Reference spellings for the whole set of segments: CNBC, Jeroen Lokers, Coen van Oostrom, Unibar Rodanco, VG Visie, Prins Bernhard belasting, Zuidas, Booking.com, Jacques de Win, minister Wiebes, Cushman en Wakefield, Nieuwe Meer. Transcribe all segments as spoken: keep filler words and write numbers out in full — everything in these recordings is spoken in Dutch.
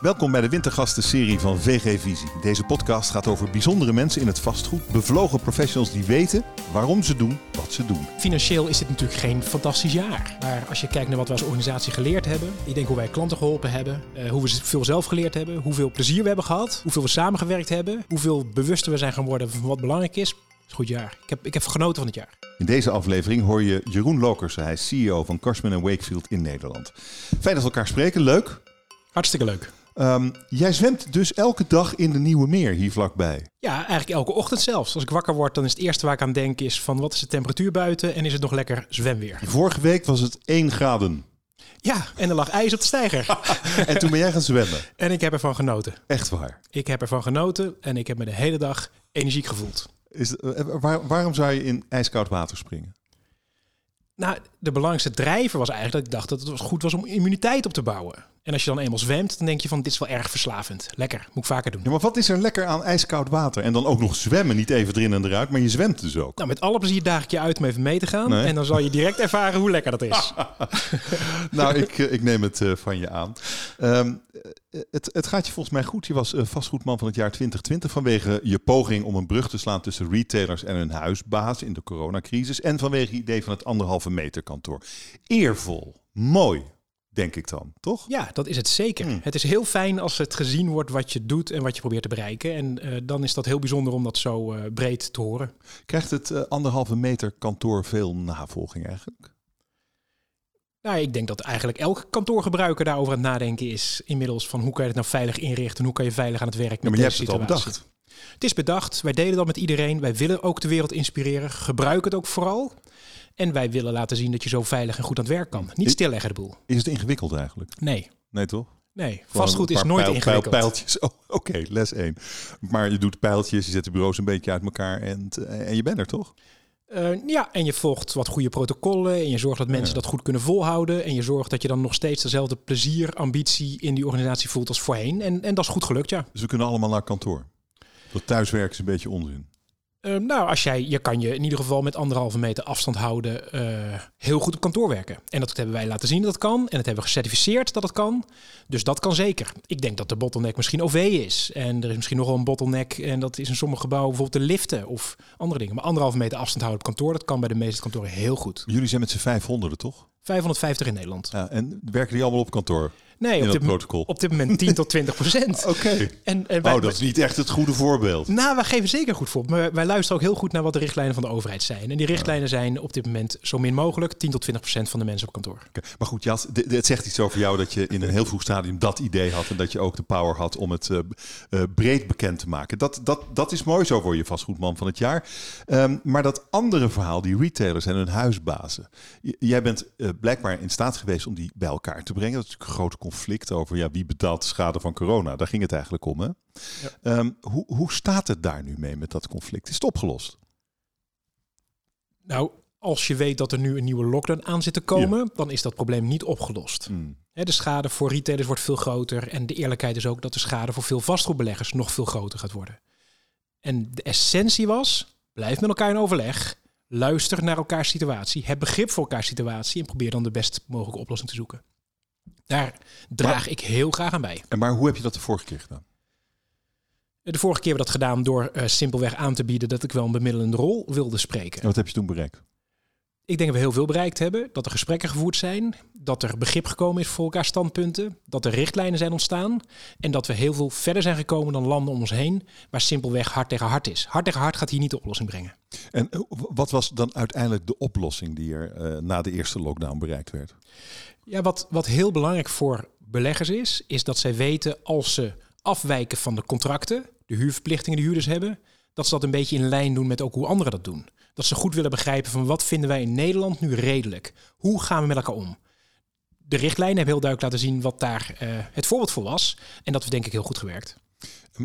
Welkom bij de wintergastenserie van V G Visie. Deze podcast gaat over bijzondere mensen in het vastgoed. Bevlogen professionals die weten waarom ze doen wat ze doen. Financieel is dit natuurlijk geen fantastisch jaar. Maar als je kijkt naar wat wij als organisatie geleerd hebben. Ik denk hoe wij klanten geholpen hebben. Hoe we veel zelf geleerd hebben. Hoeveel plezier we hebben gehad. Hoeveel we samengewerkt hebben. Hoeveel bewuster we zijn geworden van wat belangrijk is. Het is een goed jaar. Ik heb, ik heb genoten van het jaar. In deze aflevering hoor je Jeroen Lokers. Hij is C E O van Cashman en Wakefield in Nederland. Fijn dat we elkaar spreken. Leuk. Hartstikke leuk. Um, jij zwemt dus elke dag in de Nieuwe Meer hier vlakbij? Ja, eigenlijk elke ochtend zelfs. Als ik wakker word, dan is het eerste waar ik aan denk is van wat is de temperatuur buiten en is het nog lekker zwemweer? Vorige week was het één graden. Ja, en er lag ijs op de steiger. En toen ben jij gaan zwemmen? En ik heb ervan genoten. Echt waar? Ik heb ervan genoten en ik heb me de hele dag energiek gevoeld. Is, waar, waarom zou je in ijskoud water springen? Nou, de belangrijkste drijver was eigenlijk dat ik dacht dat het goed was om immuniteit op te bouwen. En als je dan eenmaal zwemt, dan denk je van dit is wel erg verslavend. Lekker, moet ik vaker doen. Ja, maar wat is er lekker aan ijskoud water? En dan ook nog zwemmen, niet even erin en eruit, maar je zwemt dus ook. Nou, met alle plezier daag ik je uit om even mee te gaan. Nee. En dan zal je direct ervaren hoe lekker dat is. Nou, ik, ik neem het van je aan. Um, het, het gaat je volgens mij goed. Je was vastgoedman van het jaar twintig twintig vanwege je poging om een brug te slaan tussen retailers en hun huisbaas in de coronacrisis. En vanwege het idee van het anderhalve meter kantoor. Eervol, mooi. Denk ik dan, toch? Ja, dat is het zeker. Mm. Het is heel fijn als het gezien wordt wat je doet en wat je probeert te bereiken. En uh, dan is dat heel bijzonder om dat zo uh, breed te horen. Krijgt het uh, anderhalve meter kantoor veel navolging eigenlijk? Nou, ik denk dat eigenlijk elk kantoorgebruiker daarover aan het nadenken is. Inmiddels van hoe kan je het nou veilig inrichten en hoe kan je veilig aan het werk met ja, maar deze situatie. Maar je hebt het al bedacht. Het is bedacht. Wij delen dat met iedereen. Wij willen ook de wereld inspireren. Gebruik het ook vooral. En wij willen laten zien dat je zo veilig en goed aan het werk kan. Niet stilleggen de boel. Is het ingewikkeld eigenlijk? Nee. Nee, toch? Nee, vastgoed is nooit pijl, ingewikkeld. Pijl, pijltjes. Oh, oké, okay, les één. Maar je doet pijltjes, je zet de bureaus een beetje uit elkaar en, en je bent er, toch? Uh, ja, en je volgt wat goede protocollen en je zorgt dat mensen ja. dat goed kunnen volhouden. En je zorgt dat je dan nog steeds dezelfde plezier, ambitie in die organisatie voelt als voorheen. En, en dat is goed gelukt, ja. Dus we kunnen allemaal naar kantoor. Dat thuiswerken is een beetje onzin. Uh, nou, als jij, je kan je in ieder geval met anderhalve meter afstand houden uh, heel goed op kantoor werken. En dat hebben wij laten zien dat het kan. En dat hebben we gecertificeerd dat het kan. Dus dat kan zeker. Ik denk dat de bottleneck misschien O V is. En er is misschien nog wel een bottleneck. En dat is in sommige gebouwen bijvoorbeeld de liften of andere dingen. Maar anderhalve meter afstand houden op kantoor, dat kan bij de meeste kantoren heel goed. Jullie zijn met z'n vijfhonderden, toch? vijfhonderdvijftig in Nederland. Ja, en werken die allemaal op kantoor? Nee, op dit, m- op dit moment tien tot twintig procent. Oké. Okay. En, en wij, oh, dat is niet echt het goede voorbeeld. Nou, wij geven zeker een goed voorbeeld. Maar wij luisteren ook heel goed naar wat de richtlijnen van de overheid zijn. En die richtlijnen zijn op dit moment zo min mogelijk tien tot twintig procent van de mensen op kantoor. Okay. Maar goed, Jas, het zegt iets over jou dat je in een heel vroeg stadium dat idee had. En dat je ook de power had om het uh, uh, breed bekend te maken. Dat, dat, dat is mooi, zo voor je vastgoedman van het jaar. Um, maar dat andere verhaal, die retailers en hun huisbazen. J- jij bent uh, blijkbaar in staat geweest om die bij elkaar te brengen. Dat is natuurlijk een grote conflict. conflict over ja, wie betaalt de schade van corona. Daar ging het eigenlijk om. Hè? Ja. Um, hoe, hoe staat het daar nu mee met dat conflict? Is het opgelost? Nou, als je weet dat er nu een nieuwe lockdown aan zit te komen, ja. dan is dat probleem niet opgelost. Mm. He, de schade voor retailers wordt veel groter en de eerlijkheid is ook dat de schade voor veel vastgoedbeleggers nog veel groter gaat worden. En de essentie was, blijf met elkaar in overleg, luister naar elkaars situatie, heb begrip voor elkaars situatie en probeer dan de best mogelijke oplossing te zoeken. Daar draag maar, ik heel graag aan bij. En maar hoe heb je dat de vorige keer gedaan? De vorige keer hebben we dat gedaan door uh, simpelweg aan te bieden dat ik wel een bemiddelende rol wilde spreken. En wat heb je toen bereikt? Ik denk dat we heel veel bereikt hebben. Dat er gesprekken gevoerd zijn. Dat er begrip gekomen is voor elkaar standpunten. Dat er richtlijnen zijn ontstaan. En dat we heel veel verder zijn gekomen dan landen om ons heen. Waar simpelweg hart tegen hart is. Hart tegen hart gaat hier niet de oplossing brengen. En wat was dan uiteindelijk de oplossing die er uh, na de eerste lockdown bereikt werd? Ja, wat, wat heel belangrijk voor beleggers is, is dat zij weten als ze afwijken van de contracten, de huurverplichtingen die huurders hebben, dat ze dat een beetje in lijn doen met ook hoe anderen dat doen. Dat ze goed willen begrijpen van wat vinden wij in Nederland nu redelijk? Hoe gaan we met elkaar om? De richtlijnen hebben heel duidelijk laten zien wat daar uh, het voorbeeld voor was. En dat heeft denk ik heel goed gewerkt.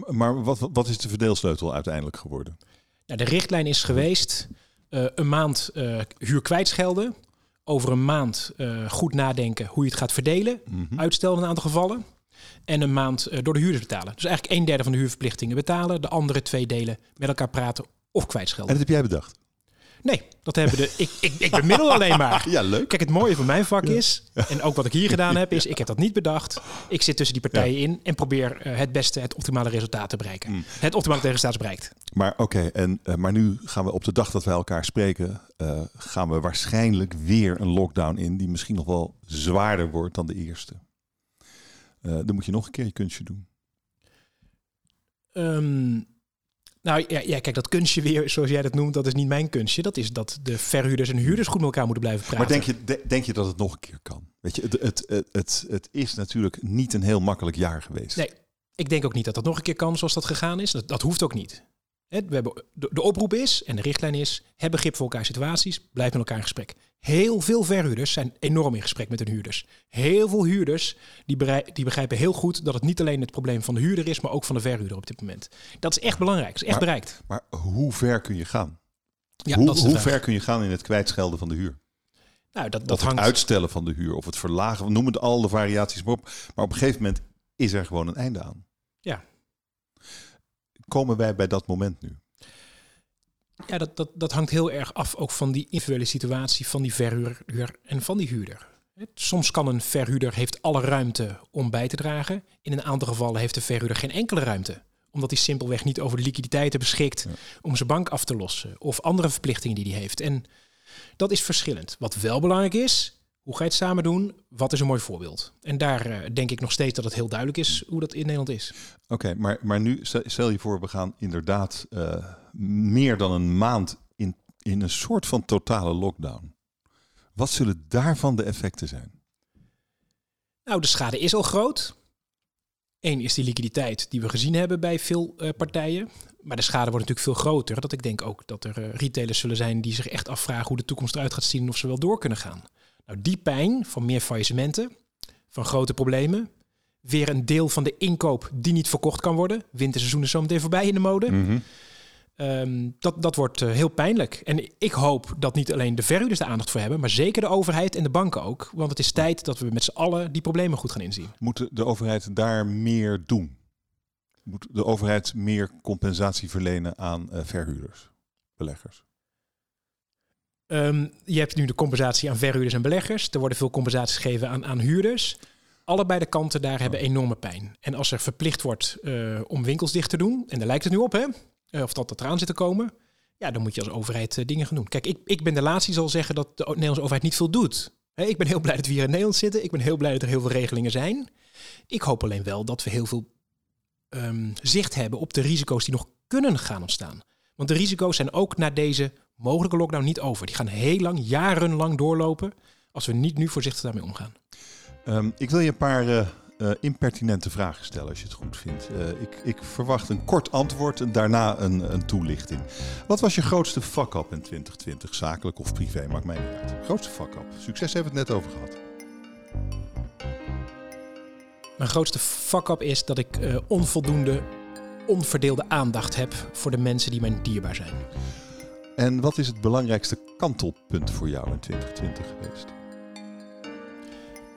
Maar wat, wat is de verdeelsleutel uiteindelijk geworden? Nou, de richtlijn is geweest uh, een maand uh, huur kwijtschelden. Over een maand uh, goed nadenken hoe je het gaat verdelen. Mm-hmm. Uitstellen in een aantal gevallen. En een maand uh, door de huurders betalen. Dus eigenlijk een derde van de huurverplichtingen betalen. De andere twee delen met elkaar praten of kwijtschelden. En dat heb jij bedacht? Nee, dat hebben de. Ik, ik, ik bemiddel alleen maar. Ja, leuk. Kijk, het mooie van mijn vak ja. is, en ook wat ik hier gedaan heb, is ja. ik heb dat niet bedacht. Ik zit tussen die partijen ja. in en probeer uh, het beste, het optimale resultaat te bereiken. Mm. Het optimale resultaat bereikt. Maar oké, okay, en uh, maar nu gaan we op de dag dat wij elkaar spreken, uh, gaan we waarschijnlijk weer een lockdown in die misschien nog wel zwaarder wordt dan de eerste. Uh, dan moet je nog een keer je kunstje doen. Um, nou ja, ja, kijk, dat kunstje weer, zoals jij dat noemt, dat is niet mijn kunstje. Dat is dat de verhuurders en huurders goed met elkaar moeten blijven praten. Maar denk je, de, denk je dat het nog een keer kan? Weet je, het, het, het, het, het is natuurlijk niet een heel makkelijk jaar geweest. Nee, ik denk ook niet dat dat nog een keer kan zoals dat gegaan is. Dat, dat hoeft ook niet. He, we hebben, de, de oproep is, en de richtlijn is, heb begrip voor elkaar situaties, blijf met elkaar in gesprek. Heel veel verhuurders zijn enorm in gesprek met hun huurders. Heel veel huurders die, berei- die begrijpen heel goed dat het niet alleen het probleem van de huurder is, maar ook van de verhuurder op dit moment. Dat is echt belangrijk, dat is echt maar, bereikt. Maar hoe ver kun je gaan? Ja, hoe hoe ver kun je gaan in het kwijtschelden van de huur? Nou, dat, dat of het hangt... uitstellen van de huur, of het verlagen, noem het al de variaties maar op. Maar op een gegeven moment is er gewoon een einde aan. Ja. Komen wij bij dat moment nu? Ja, dat, dat, dat hangt heel erg af ook van die individuele situatie van die verhuurder en van die huurder. Soms kan een verhuurder heeft alle ruimte om bij te dragen. In een aantal gevallen heeft de verhuurder geen enkele ruimte. Omdat hij simpelweg niet over de liquiditeiten beschikt ja. om zijn bank af te lossen. Of andere verplichtingen die hij heeft. En dat is verschillend. Wat wel belangrijk is, hoe ga je het samen doen? Wat is een mooi voorbeeld? En daar uh, denk ik nog steeds dat het heel duidelijk is hoe dat in Nederland is. Oké, okay, maar, maar nu stel je voor, we gaan inderdaad uh, meer dan een maand in, in een soort van totale lockdown. Wat zullen daarvan de effecten zijn? Nou, de schade is al groot. Eén is die liquiditeit die we gezien hebben bij veel uh, partijen. Maar de schade wordt natuurlijk veel groter. Dat ik denk ook dat er uh, retailers zullen zijn die zich echt afvragen hoe de toekomst eruit gaat zien en of ze wel door kunnen gaan. Nou, die pijn van meer faillissementen, van grote problemen, weer een deel van de inkoop die niet verkocht kan worden. Winterseizoen is zo meteen voorbij in de mode. Mm-hmm. Um, dat, dat wordt uh, heel pijnlijk. En ik hoop dat niet alleen de verhuurders de aandacht voor hebben, maar zeker de overheid en de banken ook. Want het is tijd dat we met z'n allen die problemen goed gaan inzien. Moet de overheid daar meer doen? Moet de overheid meer compensatie verlenen aan uh, verhuurders, beleggers? Um, je hebt nu de compensatie aan verhuurders en beleggers. Er worden veel compensaties gegeven aan, aan huurders. Allebei de kanten daar hebben enorme pijn. En als er verplicht wordt uh, om winkels dicht te doen, en daar lijkt het nu op, hè? Uh, of dat, dat eraan zit te komen, ja, dan moet je als overheid uh, dingen gaan doen. Kijk, ik, ik ben de laatste die zal zeggen dat de Nederlandse overheid niet veel doet. Hè, ik ben heel blij dat we hier in Nederland zitten. Ik ben heel blij dat er heel veel regelingen zijn. Ik hoop alleen wel dat we heel veel um, zicht hebben op de risico's die nog kunnen gaan ontstaan. Want de risico's zijn ook na deze mogelijke lockdown niet over. Die gaan heel lang, jarenlang doorlopen als we niet nu voorzichtig daarmee omgaan. Um, ik wil je een paar uh, uh, impertinente vragen stellen als je het goed vindt. Uh, ik, ik verwacht een kort antwoord en daarna een, een toelichting. Wat was je grootste fuck-up in twintig twintig? Zakelijk of privé, maakt mij niet uit. Grootste fuck-up. Succes hebben we het net over gehad. Mijn grootste fuck-up is dat ik uh, onvoldoende, onverdeelde aandacht heb voor de mensen die mij dierbaar zijn. En wat is het belangrijkste kantelpunt voor jou in twintig twintig geweest?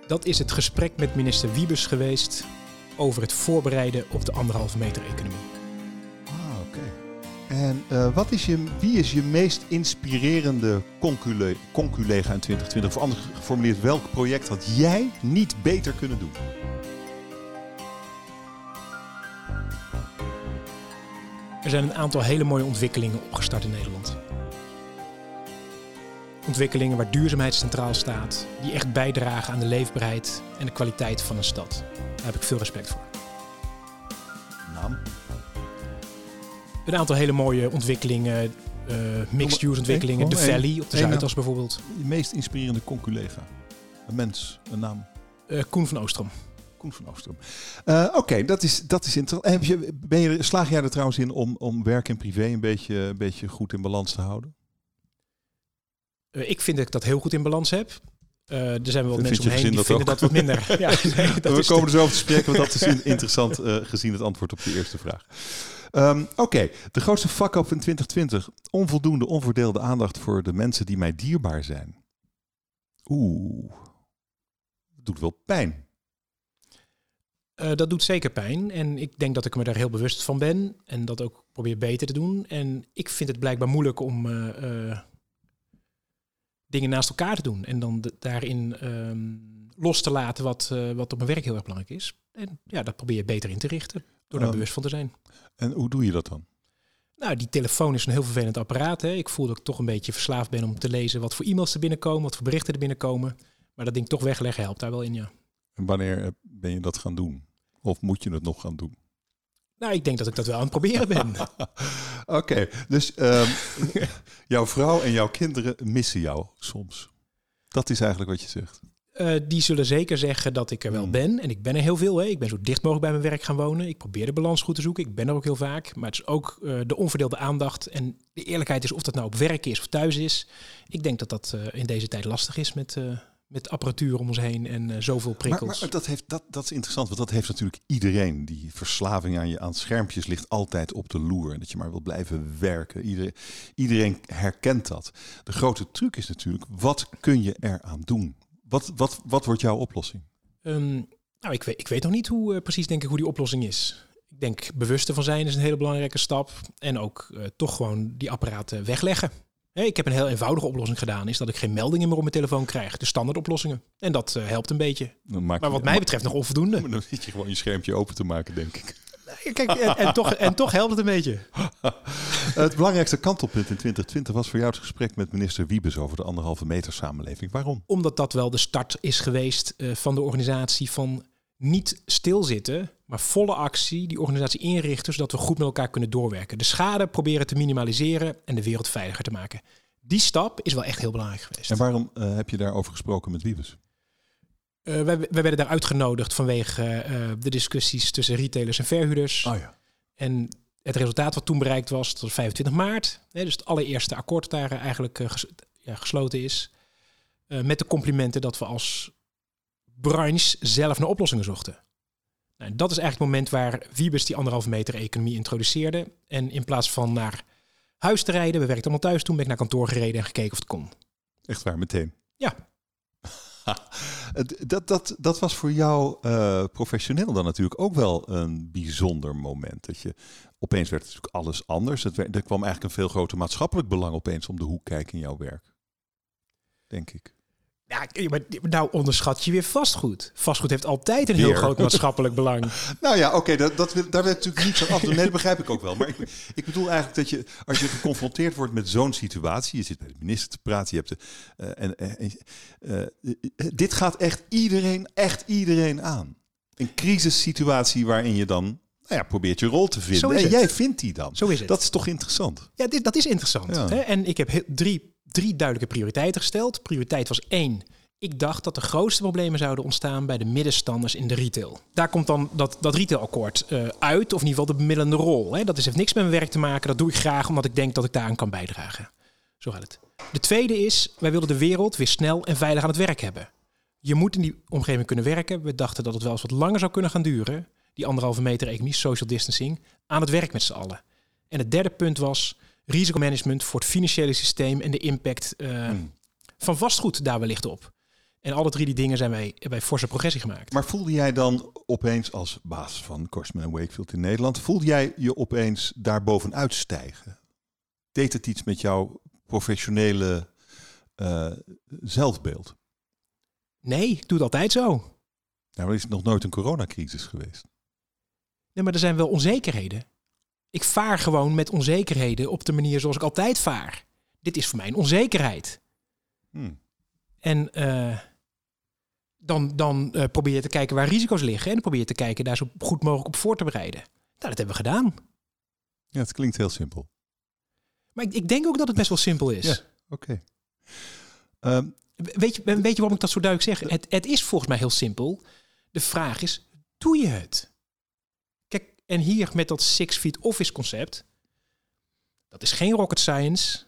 Dat is het gesprek met minister Wiebes geweest over het voorbereiden op de anderhalve meter economie. Ah, oké. Okay. En uh, wat is je, wie is je meest inspirerende concule, conculega in twintig twintig? Of anders geformuleerd, welk project had jij niet beter kunnen doen? Er zijn een aantal hele mooie ontwikkelingen opgestart in Nederland. Ontwikkelingen waar duurzaamheid centraal staat, die echt bijdragen aan de leefbaarheid en de kwaliteit van een stad. Daar heb ik veel respect voor. Naam? Een aantal hele mooie ontwikkelingen, uh, mixed-use ontwikkelingen, hey, oh, de hey, Valley op de hey, Zuidas bijvoorbeeld. Je meest inspirerende conculega, een mens, een naam? Uh, Coen van Oostrom. Coen van Oostrom. Uh, Oké, okay, dat is, dat is interessant. Je, ben je, slaag jij er trouwens in om, om werk en privé een beetje, een beetje goed in balans te houden? Uh, ik vind dat ik dat heel goed in balans heb. Uh, er zijn wel mensen omheen die dat vinden dat wat minder. Ja, nee, dat we is komen er zo over te spreken, want dat is interessant uh, gezien het antwoord op de eerste vraag. Um, Oké, okay. De grootste fuck-up van twintig twintig. Onvoldoende, onverdeelde aandacht voor de mensen die mij dierbaar zijn. Oeh, dat doet wel pijn. Uh, dat doet zeker pijn en ik denk dat ik me daar heel bewust van ben en dat ook probeer beter te doen. En ik vind het blijkbaar moeilijk om uh, uh, dingen naast elkaar te doen. En dan de, daarin um, los te laten wat, uh, wat op mijn werk heel erg belangrijk is. En ja, dat probeer je beter in te richten. Door daar uh, bewust van te zijn. En hoe doe je dat dan? Nou, die telefoon is een heel vervelend apparaat. Hè. Ik voel dat ik toch een beetje verslaafd ben om te lezen wat voor e-mails er binnenkomen, wat voor berichten er binnenkomen. Maar dat ding toch wegleggen helpt daar wel in, ja. En wanneer ben je dat gaan doen? Of moet je het nog gaan doen? Nou, ik denk dat ik dat wel aan het proberen ben. Oké, okay, dus um, jouw vrouw en jouw kinderen missen jou soms. Dat is eigenlijk wat je zegt. Uh, die zullen zeker zeggen dat ik er wel mm. ben. En ik ben er heel veel. Hè. Ik ben zo dicht mogelijk bij mijn werk gaan wonen. Ik probeer de balans goed te zoeken. Ik ben er ook heel vaak. Maar het is ook uh, de onverdeelde aandacht. En de eerlijkheid is of dat nou op werk is of thuis is. Ik denk dat dat uh, in deze tijd lastig is met... Uh, Met apparatuur om ons heen en uh, zoveel prikkels. Maar, maar dat, heeft, dat, dat is interessant, want dat heeft natuurlijk iedereen. Die verslaving aan je aan schermpjes ligt altijd op de loer. En dat je maar wil blijven werken. Iedereen, iedereen herkent dat. De grote truc is natuurlijk, wat kun je eraan doen? Wat, wat, wat wordt jouw oplossing? Um, nou, ik weet, ik weet nog niet hoe uh, precies denk ik, hoe die oplossing is. Ik denk bewust ervan zijn is een hele belangrijke stap. En ook uh, toch gewoon die apparaten wegleggen. Ik heb een heel eenvoudige oplossing gedaan. Is dat ik geen meldingen meer op mijn telefoon krijg. De standaard oplossingen. En dat uh, helpt een beetje. Maar wat mij betreft nog onvoldoende. Maar dan zit je gewoon je schermpje open te maken, denk ik. Kijk, en, en, toch, en toch helpt het een beetje. Het belangrijkste kantelpunt in twintig twintig was voor jou het gesprek met minister Wiebes over de anderhalve meter samenleving. Waarom? Omdat dat wel de start is geweest uh, van de organisatie van niet stilzitten, maar volle actie, die organisatie inrichten, zodat we goed met elkaar kunnen doorwerken. De schade proberen te minimaliseren en de wereld veiliger te maken. Die stap is wel echt heel belangrijk geweest. En waarom uh, heb je daarover gesproken met Wiebes? Uh, wij, wij werden daar uitgenodigd vanwege uh, de discussies tussen retailers en verhuurders. Oh ja. En het resultaat wat toen bereikt was, tot vijfentwintig maart. Hè, dus het allereerste akkoord daar uh, eigenlijk uh, ges- ja, gesloten is. Uh, met de complimenten dat we als branche zelf naar oplossingen zochten. Nou, dat is eigenlijk het moment waar Wiebes die anderhalve meter economie introduceerde. En in plaats van naar huis te rijden, we werkten allemaal thuis, toen ben ik naar kantoor gereden en gekeken of het kon. Echt waar, meteen? Ja. dat, dat, dat was voor jou uh, professioneel dan natuurlijk ook wel een bijzonder moment. Dat je opeens werd natuurlijk alles anders. Het werd, er kwam eigenlijk een veel groter maatschappelijk belang opeens om de hoek kijken in jouw werk. Denk ik. Ja, maar nou onderschat je weer vastgoed. Vastgoed heeft altijd een heel weer. groot maatschappelijk belang. Nou ja, oké, okay, dat, dat, daar wil ik natuurlijk niet van afdoen. Nee, dat begrijp ik ook wel. Maar ik, ik bedoel eigenlijk dat je, als je geconfronteerd wordt met zo'n situatie... je zit bij de minister te praten, je hebt... De, uh, en, uh, uh, uh, dit gaat echt iedereen, echt iedereen aan. Een crisissituatie waarin je dan... Nou ja, probeert je rol te vinden. En jij vindt die dan. Zo is het. Dat is toch interessant? Ja, dit, dat is interessant. Ja. Hè? En ik heb heel, drie... drie duidelijke prioriteiten gesteld. Prioriteit was één. Ik dacht dat de grootste problemen zouden ontstaan bij de middenstanders in de retail. Daar komt dan dat, dat retailakkoord uh, uit, of in ieder geval de bemiddelende rol. Hè. Dat is, heeft niks met mijn werk te maken. Dat doe ik graag, omdat ik denk dat ik daaraan kan bijdragen. Zo gaat het. De tweede is, wij wilden de wereld weer snel en veilig aan het werk hebben. Je moet in die omgeving kunnen werken. We dachten dat het wel eens wat langer zou kunnen gaan duren. Die anderhalve meter economie, social distancing, aan het werk met z'n allen. En het derde punt was... risicomanagement voor het financiële systeem en de impact uh, hmm. van vastgoed daar wellicht op. En alle drie die dingen zijn wij bij forse progressie gemaakt. Maar voelde jij dan opeens als baas van Cosman en Wakefield in Nederland... voelde jij je opeens daar bovenuit stijgen? Deed het iets met jouw professionele uh, zelfbeeld? Nee, ik doe het altijd zo. Nou, maar er is nog nooit een coronacrisis geweest. Nee, maar er zijn wel onzekerheden. Ik vaar gewoon met onzekerheden op de manier zoals ik altijd vaar. Dit is voor mij een onzekerheid. Hmm. En uh, dan, dan uh, probeer je te kijken waar risico's liggen. En dan probeer je te kijken daar zo goed mogelijk op voor te bereiden. Nou, dat hebben we gedaan. Ja, het klinkt heel simpel. Maar ik, ik denk ook dat het best wel simpel is. Ja, oké. Okay. Um, weet je, weet je waarom ik dat zo duidelijk zeg? Uh, het, het is volgens mij heel simpel. De vraag is, doe je het? En hier met dat six feet office concept, dat is geen rocket science,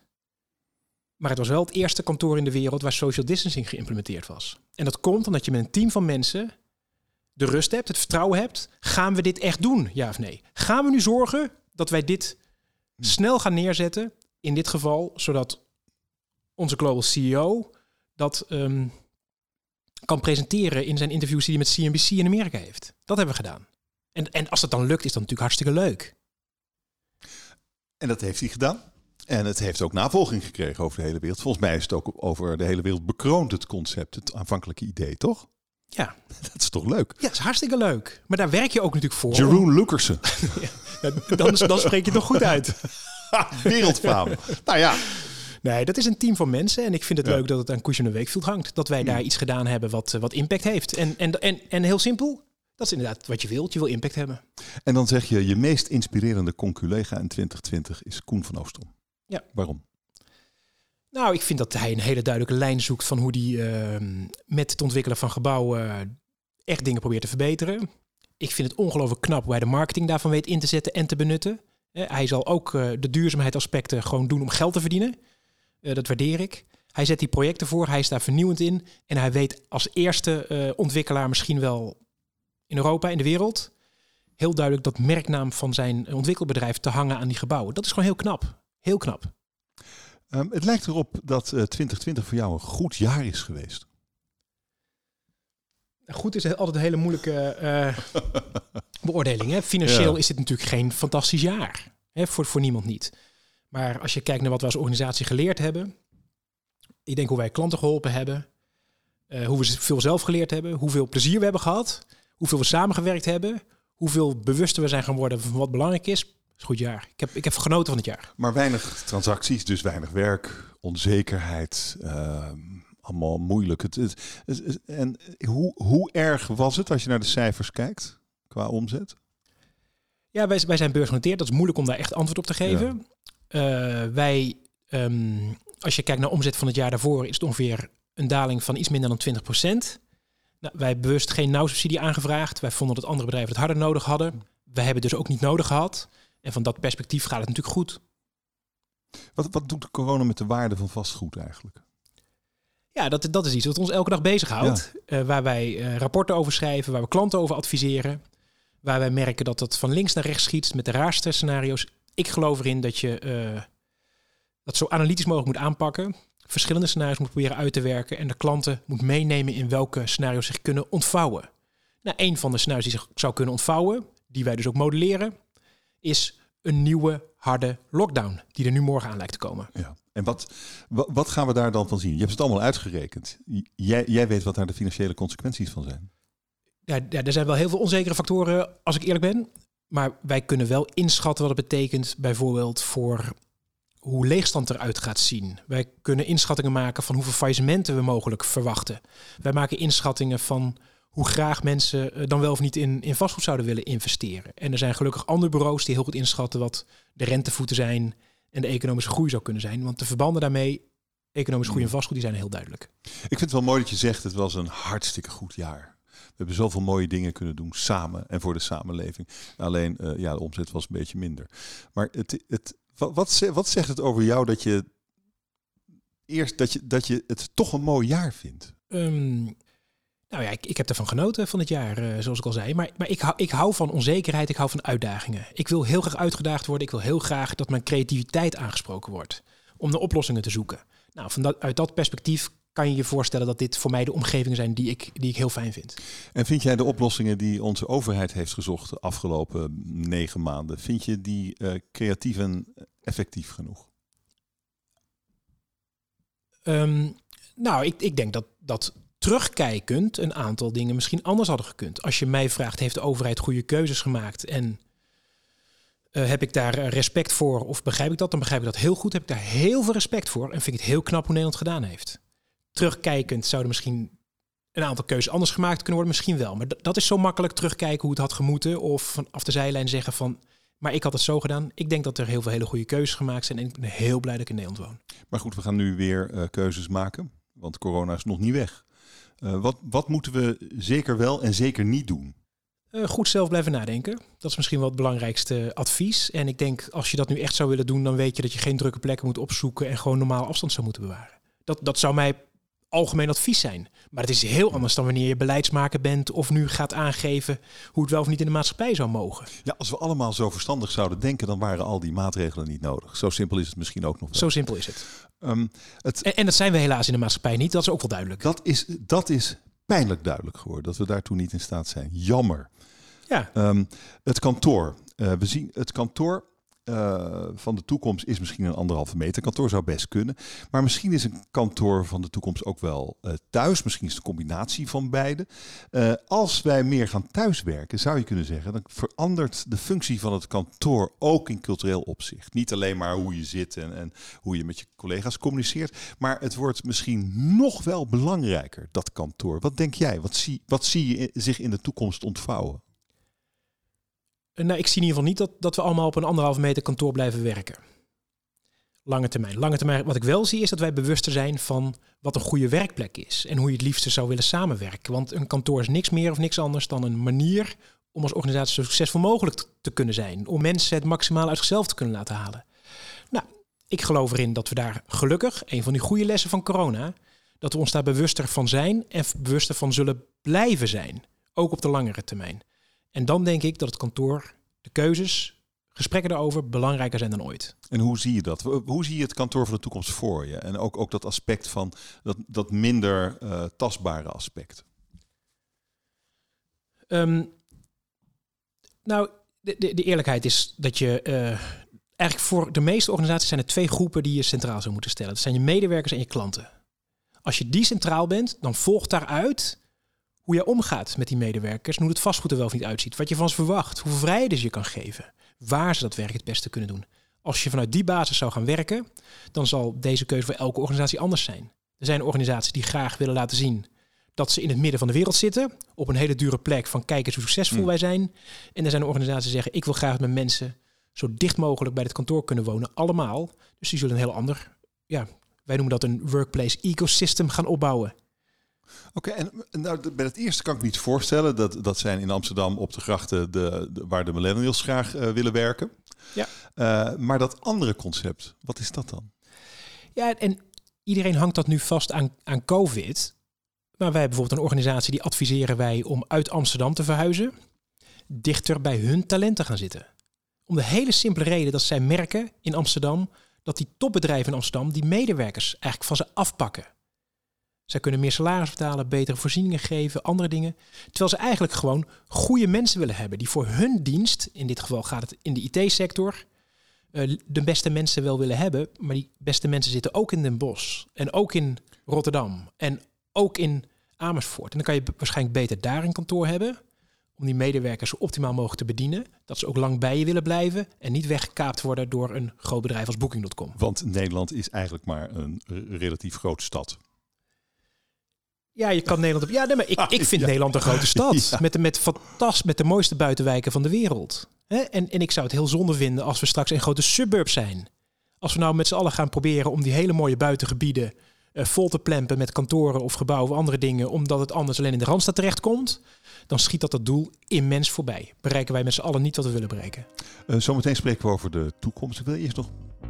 maar het was wel het eerste kantoor in de wereld waar social distancing geïmplementeerd was. En dat komt omdat je met een team van mensen de rust hebt, het vertrouwen hebt, gaan we dit echt doen, ja of nee? Gaan we nu zorgen dat wij dit snel gaan neerzetten, in dit geval, zodat onze global C E O dat um, kan presenteren in zijn interviews die hij met C N B C in Amerika heeft. Dat hebben we gedaan. En, en als dat dan lukt, is dat natuurlijk hartstikke leuk. En dat heeft hij gedaan. En het heeft ook navolging gekregen over de hele wereld. Volgens mij is het ook over de hele wereld bekroond, het concept, het aanvankelijke idee, toch? Ja. Dat is toch leuk? Ja, dat is hartstikke leuk. Maar daar werk je ook natuurlijk voor. Jeroen Lokers. Ja, dan, dan spreek je het nog goed uit. Wereldfaam. Nou ja. Nee, dat is een team van mensen. En ik vind het ja. leuk dat het aan Cushman en Wakefield hangt. Dat wij daar mm. iets gedaan hebben wat, wat impact heeft. En, en, en, en heel simpel. Dat is inderdaad wat je wilt. Je wil impact hebben. En dan zeg je, je meest inspirerende conculega in twintig twintig is Coen van Oostrom. Ja. Waarom? Nou, ik vind dat hij een hele duidelijke lijn zoekt van hoe hij uh, met het ontwikkelen van gebouwen echt dingen probeert te verbeteren. Ik vind het ongelooflijk knap hoe hij de marketing daarvan weet in te zetten en te benutten. Uh, hij zal ook uh, de duurzaamheidsaspecten gewoon doen om geld te verdienen. Uh, dat waardeer ik. Hij zet die projecten voor, hij is daar vernieuwend in. En hij weet als eerste uh, ontwikkelaar misschien wel in Europa, in de wereld, heel duidelijk dat merknaam van zijn ontwikkelbedrijf te hangen aan die gebouwen. Dat is gewoon heel knap. Heel knap. Um, het lijkt erop dat uh, twintig twintig voor jou een goed jaar is geweest. Goed is altijd een hele moeilijke uh, beoordeling. Hè? Financieel ja. is dit natuurlijk geen fantastisch jaar. Hè? Voor, voor niemand niet. Maar als je kijkt naar wat we als organisatie geleerd hebben. Ik denk hoe wij klanten geholpen hebben. Uh, hoe we veel zelf geleerd hebben. Hoeveel plezier we hebben gehad. Hoeveel we samengewerkt hebben. Hoeveel bewuster we zijn geworden van wat belangrijk is. Is goed jaar. Ik heb, ik heb genoten van het jaar. Maar weinig transacties, dus weinig werk, onzekerheid, uh, allemaal moeilijk. Het, het, het, het, en hoe, hoe erg was het als je naar de cijfers kijkt qua omzet? Ja, wij, wij zijn beursgenoteerd. Dat is moeilijk om daar echt antwoord op te geven. Ja. Uh, wij, um, als je kijkt naar omzet van het jaar daarvoor, is het ongeveer een daling van iets minder dan twintig procent. Nou, wij hebben bewust geen nauwsubsidie aangevraagd. Wij vonden dat andere bedrijven het harder nodig hadden. Wij hebben dus ook niet nodig gehad. En van dat perspectief gaat het natuurlijk goed. Wat, wat doet de corona met de waarde van vastgoed eigenlijk? Ja, dat, dat is iets wat ons elke dag bezighoudt. Ja. Uh, waar wij uh, rapporten over schrijven, waar we klanten over adviseren. Waar wij merken dat dat van links naar rechts schiet met de raarste scenario's. Ik geloof erin dat je uh, dat zo analytisch mogelijk moet aanpakken. Verschillende scenario's moet proberen uit te werken. En de klanten moet meenemen in welke scenario's zich kunnen ontvouwen. Nou, een van de scenario's die zich zou kunnen ontvouwen, die wij dus ook modelleren, is een nieuwe harde lockdown die er nu morgen aan lijkt te komen. Ja. En wat, wat gaan we daar dan van zien? Je hebt het allemaal uitgerekend. Jij, jij weet wat daar de financiële consequenties van zijn. Ja, ja, er zijn wel heel veel onzekere factoren, als ik eerlijk ben. Maar wij kunnen wel inschatten wat het betekent bijvoorbeeld voor hoe leegstand eruit gaat zien. Wij kunnen inschattingen maken van hoeveel faillissementen we mogelijk verwachten. Wij maken inschattingen van hoe graag mensen dan wel of niet in, in vastgoed zouden willen investeren. En er zijn gelukkig andere bureaus die heel goed inschatten wat de rentevoeten zijn en de economische groei zou kunnen zijn. Want de verbanden daarmee, economische groei en vastgoed, die zijn heel duidelijk. Ik vind het wel mooi dat je zegt, het was een hartstikke goed jaar. We hebben zoveel mooie dingen kunnen doen samen en voor de samenleving. Alleen, uh, ja, de omzet was een beetje minder. Maar het, het, wat, wat, wat zegt het over jou dat je, eerst, dat je, dat je het toch een mooi jaar vindt? Um, Nou ja, ik, ik heb ervan genoten van het jaar, uh, zoals ik al zei. Maar, maar ik, hou, ik hou van onzekerheid, ik hou van uitdagingen. Ik wil heel graag uitgedaagd worden. Ik wil heel graag dat mijn creativiteit aangesproken wordt. Om naar oplossingen te zoeken. Nou, van dat, uit dat perspectief kan je je voorstellen dat dit voor mij de omgevingen zijn die ik, die ik heel fijn vind. En vind jij de oplossingen die onze overheid heeft gezocht de afgelopen negen maanden, vind je die uh, creatief en effectief genoeg? Um, nou, ik, ik denk dat dat terugkijkend een aantal dingen misschien anders hadden gekund. Als je mij vraagt, heeft de overheid goede keuzes gemaakt? En uh, heb ik daar respect voor of begrijp ik dat? Dan begrijp ik dat heel goed. Heb ik daar heel veel respect voor en vind ik het heel knap hoe Nederland gedaan heeft. Terugkijkend zouden misschien een aantal keuzes anders gemaakt kunnen worden. Misschien wel, maar d- dat is zo makkelijk terugkijken hoe het had gemoeten. Of vanaf de zijlijn zeggen van, maar ik had het zo gedaan. Ik denk dat er heel veel hele goede keuzes gemaakt zijn en ik ben heel blij dat ik in Nederland woon. Maar goed, we gaan nu weer uh, keuzes maken, want corona is nog niet weg. Uh, wat, wat moeten we zeker wel en zeker niet doen? Uh, goed zelf blijven nadenken. Dat is misschien wel het belangrijkste advies. En ik denk, als je dat nu echt zou willen doen, dan weet je dat je geen drukke plekken moet opzoeken en gewoon normaal afstand zou moeten bewaren. Dat, dat zou mijn algemeen advies zijn. Maar het is heel anders dan wanneer je beleidsmaker bent of nu gaat aangeven hoe het wel of niet in de maatschappij zou mogen. Ja, als we allemaal zo verstandig zouden denken, dan waren al die maatregelen niet nodig. Zo simpel is het misschien ook nog wel. Zo simpel is het. Um, het en, en dat zijn we helaas in de maatschappij niet. Dat is ook wel duidelijk. Dat is, dat is pijnlijk duidelijk geworden, dat we daartoe niet in staat zijn. Jammer. Ja. Um, het kantoor. Uh, we zien het kantoor. uh, van de toekomst is misschien een anderhalve meter. Kantoor zou best kunnen. Maar misschien is een kantoor van de toekomst ook wel uh, thuis. Misschien is het een combinatie van beide. Uh, als wij meer gaan thuiswerken, zou je kunnen zeggen, dan verandert de functie van het kantoor ook in cultureel opzicht. Niet alleen maar hoe je zit en, en hoe je met je collega's communiceert. Maar het wordt misschien nog wel belangrijker, dat kantoor. Wat denk jij? Wat zie, wat zie je zich in de toekomst ontvouwen? Nou, ik zie in ieder geval niet dat, dat we allemaal op een anderhalve meter kantoor blijven werken. Lange termijn. Lange termijn. Wat ik wel zie is dat wij bewuster zijn van wat een goede werkplek is. En hoe je het liefste zou willen samenwerken. Want een kantoor is niks meer of niks anders dan een manier om als organisatie zo succesvol mogelijk te kunnen zijn. Om mensen het maximaal uit zichzelf te kunnen laten halen. Nou, ik geloof erin dat we daar gelukkig, een van die goede lessen van corona, dat we ons daar bewuster van zijn en bewuster van zullen blijven zijn. Ook op de langere termijn. En dan denk ik dat het kantoor, de keuzes, gesprekken daarover belangrijker zijn dan ooit. En hoe zie je dat? Hoe zie je het kantoor van de toekomst voor je? En ook, ook dat aspect van dat, dat minder uh, tastbare aspect. Um, nou, de, de, de eerlijkheid is dat je... Uh, eigenlijk voor de meeste organisaties zijn er twee groepen die je centraal zou moeten stellen. Dat zijn je medewerkers en je klanten. Als je die centraal bent, dan volgt daaruit hoe je omgaat met die medewerkers en hoe het vastgoed er wel of niet uitziet. Wat je van ze verwacht, hoeveel vrijheid je kan geven, waar ze dat werk het beste kunnen doen. Als je vanuit die basis zou gaan werken, dan zal deze keuze voor elke organisatie anders zijn. Er zijn organisaties die graag willen laten zien dat ze in het midden van de wereld zitten, op een hele dure plek van kijk eens hoe succesvol mm. wij zijn. En er zijn organisaties die zeggen, ik wil graag met mensen zo dicht mogelijk bij het kantoor kunnen wonen, allemaal. Dus die zullen een heel ander, ja, wij noemen dat een workplace ecosystem gaan opbouwen. Oké, okay, en nou, bij het eerste kan ik me iets voorstellen. Dat, dat zijn in Amsterdam op de grachten de, de, waar de millennials graag uh, willen werken. Ja. Uh, maar dat andere concept, wat is dat dan? Ja, en iedereen hangt dat nu vast aan, aan COVID. Maar wij hebben bijvoorbeeld een organisatie die adviseren wij om uit Amsterdam te verhuizen. Dichter bij hun talenten gaan zitten. Om de hele simpele reden dat zij merken in Amsterdam dat die topbedrijven in Amsterdam die medewerkers eigenlijk van ze afpakken. Zij kunnen meer salaris betalen, betere voorzieningen geven, andere dingen. Terwijl ze eigenlijk gewoon goede mensen willen hebben die voor hun dienst, in dit geval gaat het in de I T-sector, de beste mensen wel willen hebben. Maar die beste mensen zitten ook in Den Bosch en ook in Rotterdam en ook in Amersfoort. En dan kan je waarschijnlijk beter daar een kantoor hebben om die medewerkers zo optimaal mogelijk te bedienen. Dat ze ook lang bij je willen blijven en niet weggekaapt worden door een groot bedrijf als Booking punt com. Want Nederland is eigenlijk maar een relatief grote stad. Ja, je kan Nederland op. Ja, nee, maar ik, ik vind ja. Nederland een grote stad. Ja. Met, de, met, fantastisch, met de mooiste buitenwijken van de wereld. Hè? En, en ik zou het heel zonde vinden als we straks een grote suburb zijn. Als we nou met z'n allen gaan proberen om die hele mooie buitengebieden uh, vol te plempen met kantoren of gebouwen of andere dingen, omdat het anders alleen in de Randstad terechtkomt, dan schiet dat dat doel immens voorbij. Bereiken wij met z'n allen niet wat we willen bereiken. Uh, zometeen spreken we over de toekomst. Ik wil eerst nog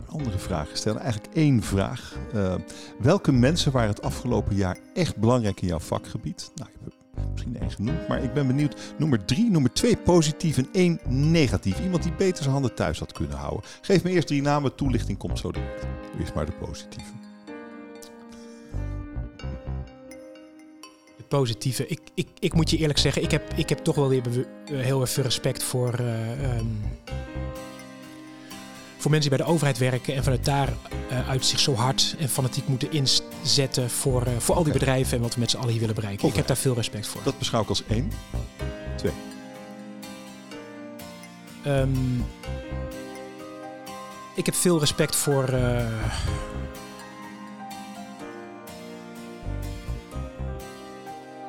andere vragen stellen. Eigenlijk één vraag. Uh, welke mensen waren het afgelopen jaar echt belangrijk in jouw vakgebied? Nou, ik heb er misschien één genoemd, maar ik ben benieuwd. Nummer drie, nummer twee positief en één negatief. Iemand die beter zijn handen thuis had kunnen houden. Geef me eerst drie namen, toelichting komt zo direct. Eerst maar de positieve. De positieve. Ik, ik, ik moet je eerlijk zeggen, ik heb, ik heb toch wel weer bewe- heel erg veel respect voor... Uh, um... Voor mensen die bij de overheid werken en vanuit daar uh, uit zich zo hard en fanatiek moeten inzetten voor, uh, voor al die bedrijven en wat we met z'n allen hier willen bereiken. Overheid. Ik heb daar veel respect voor. Dat beschouw ik als één. Twee. Um, ik heb veel respect voor... Uh,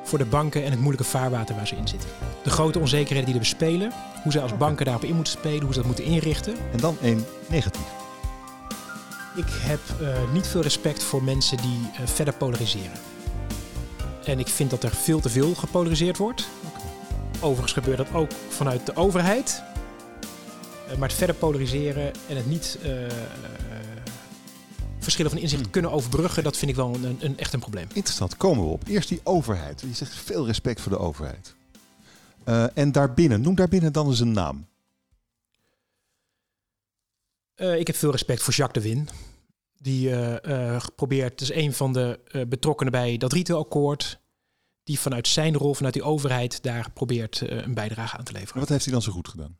voor de banken en het moeilijke vaarwater waar ze in zitten. De grote onzekerheden die er bespelen, hoe ze als okay. banken daarop in moeten spelen, hoe ze dat moeten inrichten. En dan één negatief. Ik heb uh, niet veel respect voor mensen die uh, verder polariseren. En ik vind dat er veel te veel gepolariseerd wordt. Okay. Overigens gebeurt dat ook vanuit de overheid. Uh, maar het verder polariseren en het niet uh, uh, verschillen van inzicht kunnen overbruggen, dat vind ik wel een, een, echt een probleem. Interessant, komen we op. Eerst die overheid. Je zegt veel respect voor de overheid. Uh, en daarbinnen, noem daarbinnen dan eens een naam. Uh, ik heb veel respect voor Jacques de Win. Die uh, uh, probeert, dus een van de uh, betrokkenen bij dat retailakkoord, die vanuit zijn rol, vanuit die overheid, daar probeert uh, een bijdrage aan te leveren. En wat heeft hij dan zo goed gedaan?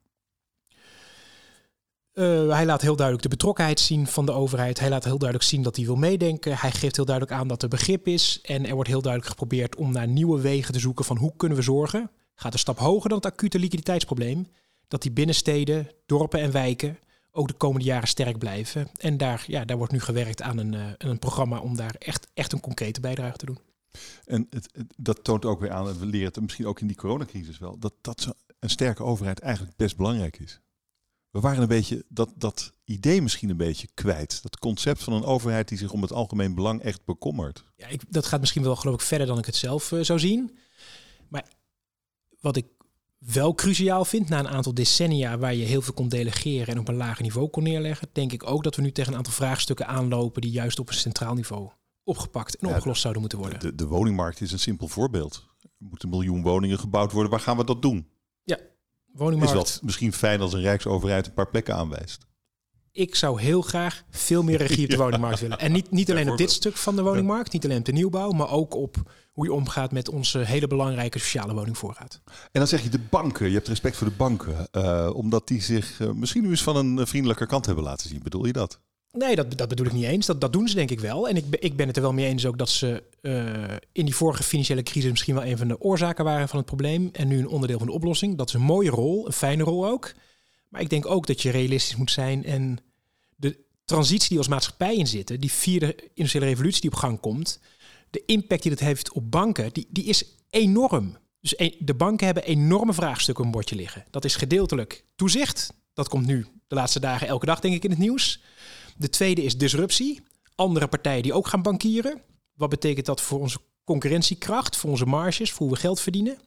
Uh, hij laat heel duidelijk de betrokkenheid zien van de overheid. Hij laat heel duidelijk zien dat hij wil meedenken. Hij geeft heel duidelijk aan dat er begrip is. En er wordt heel duidelijk geprobeerd om naar nieuwe wegen te zoeken van hoe kunnen we zorgen. Gaat een stap hoger dan het acute liquiditeitsprobleem. Dat die binnensteden, dorpen en wijken ook de komende jaren sterk blijven. En daar, ja, daar wordt nu gewerkt aan een, uh, een programma om daar echt, echt een concrete bijdrage te doen. En het, het, dat toont ook weer aan, en we leren het misschien ook in die coronacrisis wel, dat, dat een sterke overheid eigenlijk best belangrijk is. We waren een beetje dat, dat idee misschien een beetje kwijt. Dat concept van een overheid die zich om het algemeen belang echt bekommert. Ja, ik, dat gaat misschien wel geloof ik verder dan ik het zelf uh, zou zien. Maar wat ik wel cruciaal vind, na een aantal decennia waar je heel veel kon delegeren en op een lager niveau kon neerleggen, denk ik ook dat we nu tegen een aantal vraagstukken aanlopen die juist op een centraal niveau opgepakt en opgelost ja, zouden moeten worden. De, de woningmarkt is een simpel voorbeeld. Er moeten een miljoen woningen gebouwd worden. Waar gaan we dat doen? Ja, woningmarkt. Is dat misschien fijn als een Rijksoverheid een paar plekken aanwijst? Ik zou heel graag veel meer regie op de ja. woningmarkt willen. En niet, niet alleen op dit stuk van de woningmarkt, ja. niet alleen op de nieuwbouw, maar ook op hoe je omgaat met onze hele belangrijke sociale woningvoorraad. En dan zeg je de banken. Je hebt respect voor de banken. Uh, omdat die zich uh, misschien nu eens van een vriendelijker kant hebben laten zien. Bedoel je dat? Nee, dat, dat bedoel ik niet eens. Dat, dat doen ze denk ik wel. En ik, ik ben het er wel mee eens ook dat ze uh, in die vorige financiële crisis misschien wel een van de oorzaken waren van het probleem. En nu een onderdeel van de oplossing. Dat is een mooie rol, een fijne rol ook. Maar ik denk ook dat je realistisch moet zijn. En de transitie die we als maatschappij in zitten, die vierde industriële revolutie die op gang komt, de impact die dat heeft op banken, die, die is enorm. Dus de banken hebben enorme vraagstukken op een bordje liggen. Dat is gedeeltelijk toezicht. Dat komt nu de laatste dagen elke dag denk ik in het nieuws. De tweede is disruptie. Andere partijen die ook gaan bankieren. Wat betekent dat voor onze concurrentiekracht, voor onze marges, voor hoe we geld verdienen?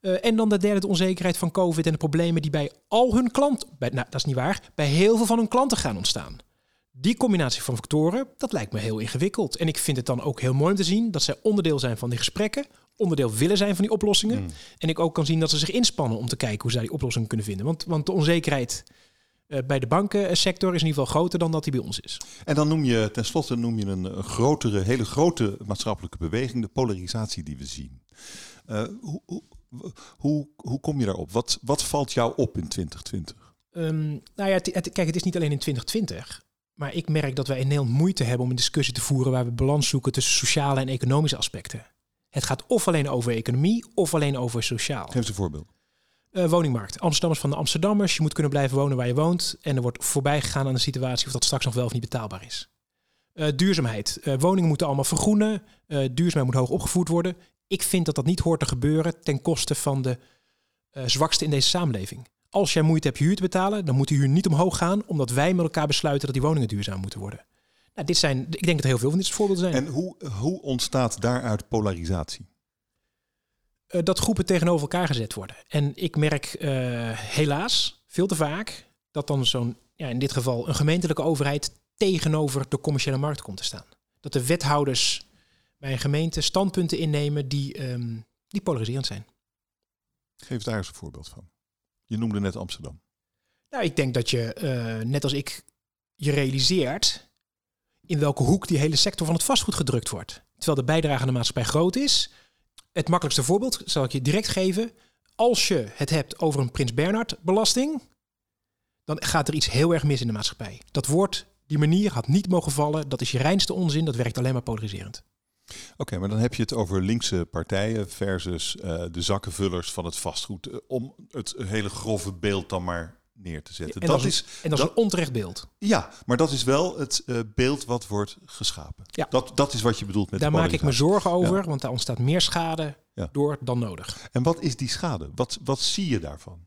Uh, en dan de derde, de onzekerheid van COVID en de problemen die bij al hun klanten, bij, nou dat is niet waar, bij heel veel van hun klanten gaan ontstaan. Die combinatie van factoren, dat lijkt me heel ingewikkeld. En ik vind het dan ook heel mooi om te zien dat zij onderdeel zijn van die gesprekken, onderdeel willen zijn van die oplossingen. Mm. En ik ook kan zien dat ze zich inspannen om te kijken hoe zij die oplossingen kunnen vinden. Want, want de onzekerheid uh, bij de bankensector is in ieder geval groter dan dat die bij ons is. En dan noem je, tenslotte noem je een grotere, hele grote maatschappelijke beweging, de polarisatie die we zien. Uh, hoe... hoe Hoe, hoe kom je daarop? Wat, wat valt jou op in twintig twintig? Um, nou ja, het, het, kijk, het is niet alleen in twintig twintig. Maar ik merk dat wij in Nederland moeite hebben om een discussie te voeren waar we balans zoeken tussen sociale en economische aspecten. Het gaat of alleen over economie of alleen over sociaal. Geef eens een voorbeeld. Uh, woningmarkt. Amsterdammers van de Amsterdammers. Je moet kunnen blijven wonen waar je woont. En er wordt voorbij gegaan aan de situatie of dat straks nog wel of niet betaalbaar is. Uh, duurzaamheid. Uh, woningen moeten allemaal vergroenen. Uh, duurzaamheid moet hoog opgevoerd worden. Ik vind dat dat niet hoort te gebeuren ten koste van de uh, zwakste in deze samenleving. Als jij moeite hebt je huur te betalen, dan moet die huur niet omhoog gaan, omdat wij met elkaar besluiten dat die woningen duurzaam moeten worden. Nou, dit zijn, ik denk dat er heel veel van dit soort voorbeelden zijn. En hoe, hoe ontstaat daaruit polarisatie? Uh, dat groepen tegenover elkaar gezet worden. En ik merk uh, helaas veel te vaak dat dan zo'n, ja, in dit geval een gemeentelijke overheid tegenover de commerciële markt komt te staan. Dat de wethouders bij een gemeente standpunten innemen die, um, die polariserend zijn. Geef daar eens een voorbeeld van. Je noemde net Amsterdam. Nou, ik denk dat je, uh, net als ik, je realiseert in welke hoek die hele sector van het vastgoed gedrukt wordt. Terwijl de bijdrage aan de maatschappij groot is. Het makkelijkste voorbeeld zal ik je direct geven. Als je het hebt over een Prins Bernhard belasting, dan gaat er iets heel erg mis in de maatschappij. Dat woord, die manier, had niet mogen vallen. Dat is je reinste onzin. Dat werkt alleen maar polariserend. Oké, okay, maar dan heb je het over linkse partijen versus uh, de zakkenvullers van het vastgoed. Uh, om het hele grove beeld dan maar neer te zetten. Ja, en dat, dat, is, een, en dat, dat is een onterecht beeld. Ja, maar dat is wel het uh, beeld wat wordt geschapen. Ja. Dat, dat is wat je bedoelt met daar de maak ik me zorgen over, ja. Want daar ontstaat meer schade ja. door dan nodig. En wat is die schade? Wat, wat zie je daarvan?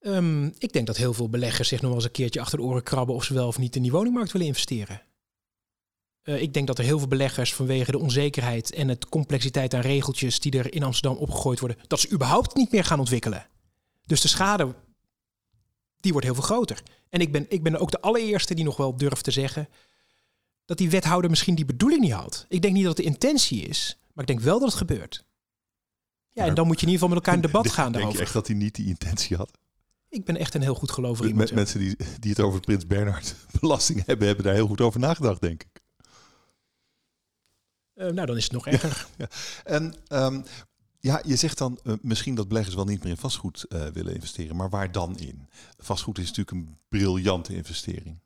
Um, ik denk dat heel veel beleggers zich nog wel eens een keertje achter de oren krabben of ze wel of niet in die woningmarkt willen investeren. Uh, ik denk dat er heel veel beleggers vanwege de onzekerheid en de complexiteit aan regeltjes die er in Amsterdam opgegooid worden, dat ze überhaupt niet meer gaan ontwikkelen. Dus de schade, die wordt heel veel groter. En ik ben, ik ben ook de allereerste die nog wel durft te zeggen dat die wethouder misschien die bedoeling niet had. Ik denk niet dat het de intentie is, maar ik denk wel dat het gebeurt. Ja, maar en dan moet je in ieder geval met elkaar in debat gaan denk daarover. Denk je echt dat hij niet die intentie had? Ik ben echt een heel goed gelovig iemand. Met, mensen die, die het over Prins Bernhard belasting hebben, hebben daar heel goed over nagedacht, denk ik. Uh, nou, dan is het nog erger. Ja, ja. En um, Ja, je zegt dan uh, misschien dat beleggers wel niet meer in vastgoed uh, willen investeren. Maar waar dan in? Vastgoed is natuurlijk een briljante investering.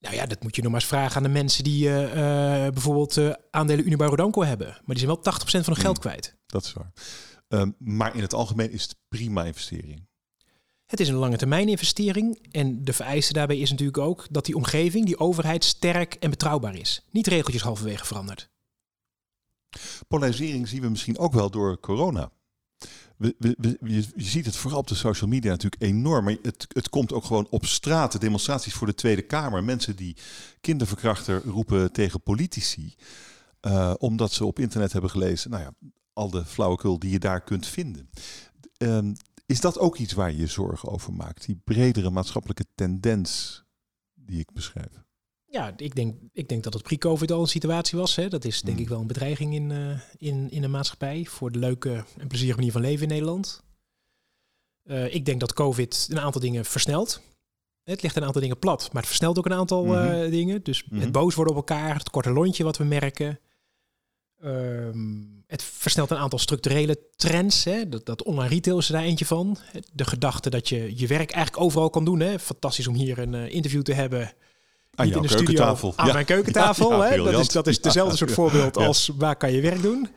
Nou ja, dat moet je nog maar eens vragen aan de mensen die uh, uh, bijvoorbeeld uh, aandelen Unibar Rodanco hebben. Maar die zijn wel tachtig procent van hun geld mm, kwijt. Dat is waar. Um, maar in het algemeen is het prima investering. Het is een lange termijn investering. En de vereiste daarbij is natuurlijk ook dat die omgeving, die overheid, sterk en betrouwbaar is. Niet regeltjes halverwege veranderd. Polarisering zien we misschien ook wel door corona. We, we, we, je ziet het vooral op de social media natuurlijk enorm. Maar het, het komt ook gewoon op straat. De demonstraties voor de Tweede Kamer. Mensen die kinderverkrachter roepen tegen politici. Uh, omdat ze op internet hebben gelezen. Nou ja, al de flauwekul die je daar kunt vinden. Uh, is dat ook iets waar je je zorgen over maakt? Die bredere maatschappelijke tendens die ik beschrijf. Ja, ik denk, ik denk dat het pre-COVID al een situatie was. Hè. Dat is denk mm. ik wel een bedreiging in, uh, in, in de maatschappij voor de leuke en plezierige manier van leven in Nederland. Uh, ik denk dat COVID een aantal dingen versnelt. Het legt een aantal dingen plat, maar het versnelt ook een aantal mm-hmm. uh, dingen. Dus mm-hmm. het boos worden op elkaar, het korte lontje wat we merken. Um, het versnelt een aantal structurele trends. Hè. Dat, dat online retail is er daar eentje van. De gedachte dat je je werk eigenlijk overal kan doen. Hè. Fantastisch om hier een uh, interview te hebben. Niet aan jouw in de keukentafel. Studio, aan ja. mijn keukentafel. Ja, ja, hè? Dat is, dat is dezelfde soort voorbeeld als ja. waar kan je werk doen.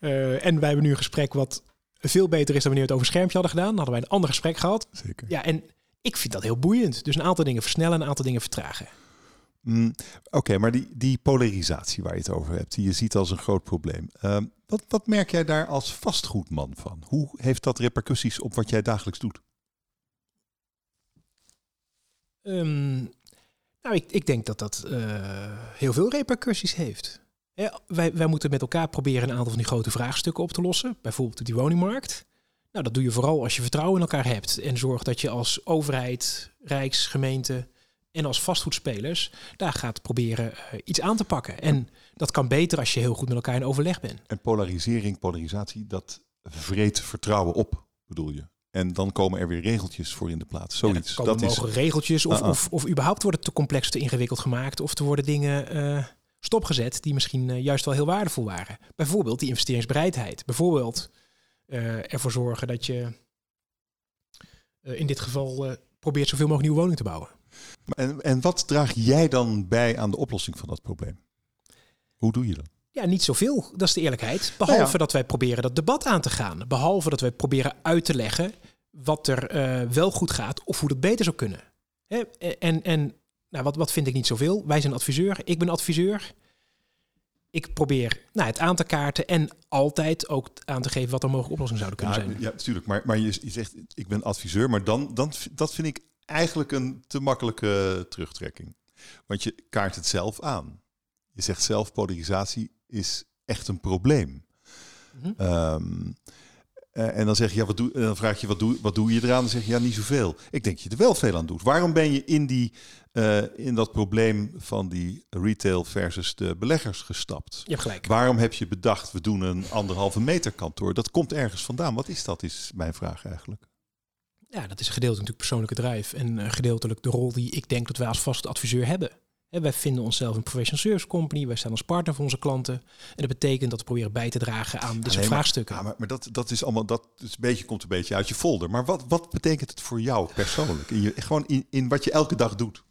Uh, en wij hebben nu een gesprek wat veel beter is dan wanneer we het over schermpje hadden gedaan. Dan hadden wij een ander gesprek gehad. Zeker. Ja, en ik vind dat heel boeiend. Dus een aantal dingen versnellen, een aantal dingen vertragen. Mm, Oké, okay, maar die, die polarisatie waar je het over hebt, die je ziet als een groot probleem. Uh, wat, wat merk jij daar als vastgoedman van? Hoe heeft dat repercussies op wat jij dagelijks doet? Um, Nou, ik, ik denk dat dat uh, heel veel repercussies heeft. Ja, wij, wij moeten met elkaar proberen een aantal van die grote vraagstukken op te lossen. Bijvoorbeeld die woningmarkt. Nou, dat doe je vooral als je vertrouwen in elkaar hebt. En zorg dat je als overheid, rijks, gemeente en als vastgoedspelers daar gaat proberen uh, iets aan te pakken. En dat kan beter als je heel goed met elkaar in overleg bent. En polarisering, polarisatie, dat vreet vertrouwen op, bedoel je? En dan komen er weer regeltjes voor in de plaats. Zoiets. Ja, dat mogen is... regeltjes of, uh-uh. of, of überhaupt worden te complex, te ingewikkeld gemaakt. Of er worden dingen uh, stopgezet die misschien uh, juist wel heel waardevol waren. Bijvoorbeeld die investeringsbereidheid. Bijvoorbeeld uh, ervoor zorgen dat je uh, in dit geval uh, probeert zoveel mogelijk nieuwe woningen te bouwen. En, en wat draag jij dan bij aan de oplossing van dat probleem? Hoe doe je dat? Ja, niet zoveel. Dat is de eerlijkheid. Behalve nou ja. dat wij proberen dat debat aan te gaan. Behalve dat wij proberen uit te leggen wat er uh, wel goed gaat of hoe dat beter zou kunnen. Hè? En, en nou, wat, wat vind ik niet zoveel? Wij zijn adviseur. Ik ben adviseur. Ik probeer nou, het aan te kaarten en altijd ook aan te geven wat er mogelijke oplossingen zouden kunnen ja, zijn. Ja, natuurlijk. Maar, maar je, je zegt, ik ben adviseur. Maar dan, dan, dat vind ik eigenlijk een te makkelijke terugtrekking. Want je kaart het zelf aan. Je zegt zelf, polarisatie is echt een probleem. Mm-hmm. Um, en dan zeg je, ja, wat doe, dan vraag je, wat doe, wat doe je eraan? Dan zeg je, ja, niet zoveel. Ik denk dat je er wel veel aan doet. Waarom ben je in, die, uh, in dat probleem van die retail versus de beleggers gestapt? Je hebt gelijk. Waarom heb je bedacht, we doen een anderhalve meter kantoor? Dat komt ergens vandaan. Wat is dat, is mijn vraag eigenlijk. Ja, dat is gedeeltelijk natuurlijk persoonlijke drijf. En uh, gedeeltelijk de rol die ik denk dat wij als vastgoedadviseur hebben. En wij vinden onszelf een professional service company. Wij staan als partner voor onze klanten. En dat betekent dat we proberen bij te dragen aan dit soort nee, maar, vraagstukken. Ja, maar, maar dat, dat is allemaal, dat is een beetje, komt een beetje uit je folder. Maar wat, wat betekent het voor jou persoonlijk? In je, gewoon in, in wat je elke dag doet.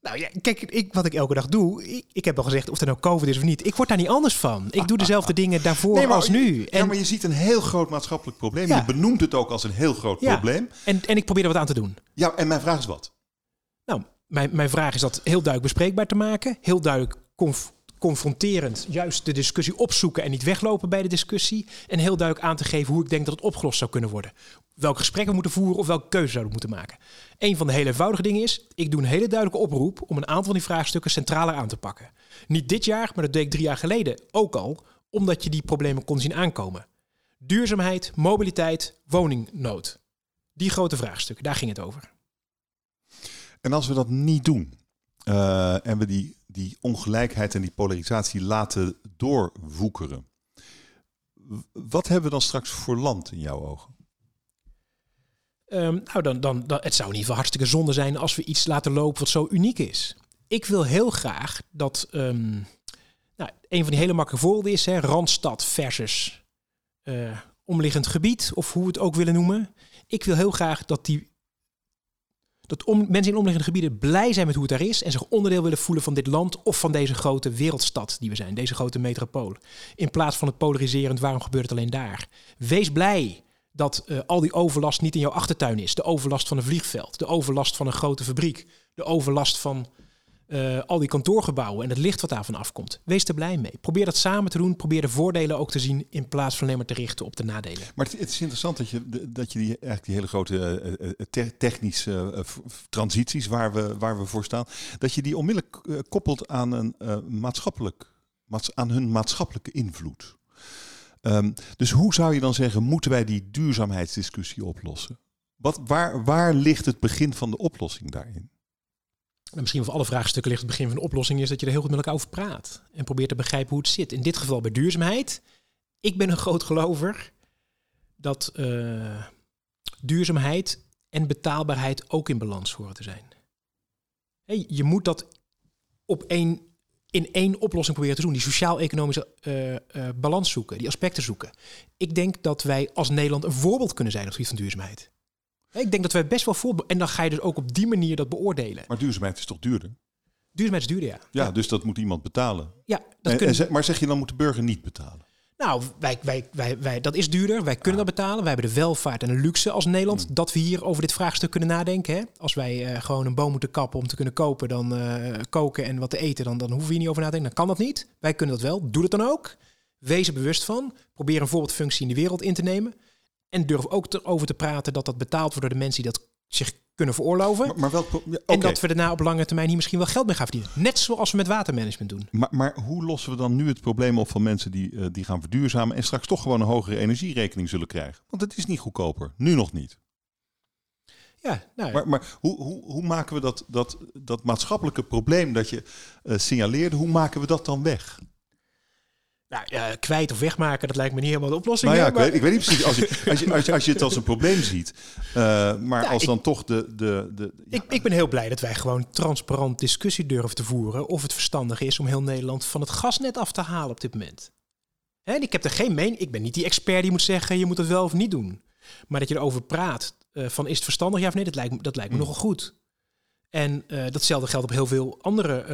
Nou ja, kijk, ik, wat ik elke dag doe... Ik, ik heb al gezegd of er nou COVID is of niet. Ik word daar niet anders van. Ik doe dezelfde dingen daarvoor nee, maar, als nu. En, ja, maar je ziet een heel groot maatschappelijk probleem. Ja. Je benoemt het ook als een heel groot ja. probleem. En, en ik probeer er wat aan te doen. Ja, en mijn vraag is wat? Nou... Mijn, mijn vraag is dat heel duidelijk bespreekbaar te maken. Heel duidelijk conf, confronterend juist de discussie opzoeken en niet weglopen bij de discussie. En heel duidelijk aan te geven hoe ik denk dat het opgelost zou kunnen worden. Welke gesprekken we moeten voeren of welke keuzes zouden we moeten maken. Een van de hele eenvoudige dingen is, ik doe een hele duidelijke oproep om een aantal van die vraagstukken centraler aan te pakken. Niet dit jaar, maar dat deed ik drie jaar geleden ook al, omdat je die problemen kon zien aankomen. Duurzaamheid, mobiliteit, woningnood. Die grote vraagstukken, daar ging het over. En als we dat niet doen uh, en we die, die ongelijkheid en die polarisatie laten doorwoekeren, wat hebben we dan straks voor land in jouw ogen? Um, nou, dan, dan, dan, het zou in ieder geval hartstikke zonde zijn als we iets laten lopen wat zo uniek is. Ik wil heel graag dat um, Nou, een van die hele makkelijke voorbeelden is hè, Randstad versus uh, omliggend gebied, of hoe we het ook willen noemen. Ik wil heel graag dat die dat om, mensen in omliggende gebieden blij zijn met hoe het daar is en zich onderdeel willen voelen van dit land of van deze grote wereldstad die we zijn, deze grote metropool. In plaats van het polariserend, waarom gebeurt het alleen daar? Wees blij dat uh, al die overlast niet in jouw achtertuin is. De overlast van een vliegveld, de overlast van een grote fabriek, de overlast van uh, al die kantoorgebouwen en het licht wat daarvan afkomt. Wees er blij mee. Probeer dat samen te doen. Probeer de voordelen ook te zien in plaats van alleen maar te richten op de nadelen. Maar het, het is interessant dat je, dat je die, eigenlijk die hele grote uh, te- technische uh, transities waar we, waar we voor staan, dat je die onmiddellijk uh, koppelt aan, een, uh, maatschappelijk, maats, aan hun maatschappelijke invloed. Um, dus hoe zou je dan zeggen, moeten wij die duurzaamheidsdiscussie oplossen? Wat, waar, waar ligt het begin van de oplossing daarin? Misschien voor alle vraagstukken ligt het begin van de oplossing is dat je er heel goed met elkaar over praat. En probeert te begrijpen hoe het zit. In dit geval bij duurzaamheid. Ik ben een groot gelover dat uh, duurzaamheid en betaalbaarheid ook in balans horen te zijn. Hey, je moet dat op één... in één oplossing proberen te doen. Die sociaal-economische uh, uh, balans zoeken. Die aspecten zoeken. Ik denk dat wij als Nederland een voorbeeld kunnen zijn op het gebied van duurzaamheid. Ik denk dat wij best wel voorbeeld... En dan ga je dus ook op die manier dat beoordelen. Maar duurzaamheid is toch duurder? Duurzaamheid is duurder, ja. Ja, ja. Dus dat moet iemand betalen. Ja, dat en, kunnen... en zeg, maar zeg je dan moet de burger niet betalen? Nou, wij, wij, wij, wij, dat is duurder. Wij kunnen ah. dat betalen. Wij hebben de welvaart en de luxe als Nederland... Mm. dat we hier over dit vraagstuk kunnen nadenken. Hè? Als wij uh, gewoon een boom moeten kappen om te kunnen kopen... dan uh, koken en wat te eten, dan, dan hoeven we hier niet over na te denken. Dan kan dat niet. Wij kunnen dat wel. Doe dat dan ook. Wees er bewust van. Probeer een voorbeeldfunctie in de wereld in te nemen. En durf ook erover te praten dat dat betaald wordt door de mensen... die dat zich kunnen veroorloven. Maar, maar welk, ja, okay. En dat we daarna op lange termijn hier misschien wel geld mee gaan verdienen. Net zoals we met watermanagement doen. Maar, maar hoe lossen we dan nu het probleem op van mensen die, uh, die gaan verduurzamen... en straks toch gewoon een hogere energierekening zullen krijgen? Want het is niet goedkoper. Nu nog niet. Ja, nou ja. Maar, maar hoe, hoe, hoe maken we dat, dat, dat maatschappelijke probleem dat je uh, signaleerde... hoe maken we dat dan weg? Nou, ja, kwijt of wegmaken, dat lijkt me niet helemaal de oplossing. Nou ja, maar... ik, weet, ik weet niet precies. Als je, als je, als je, als je het als een probleem ziet. Uh, maar nou, als dan ik, toch de... de, de ja. ik, ik ben heel blij dat wij gewoon transparant discussie durven te voeren... of het verstandig is om heel Nederland van het gasnet af te halen op dit moment. En ik heb er geen mening. Ik ben niet die expert die moet zeggen... je moet het wel of niet doen. Maar dat je erover praat uh, van is het verstandig? Ja of nee, dat lijkt me, dat lijkt me mm. nogal goed. En uh, datzelfde geldt op heel veel andere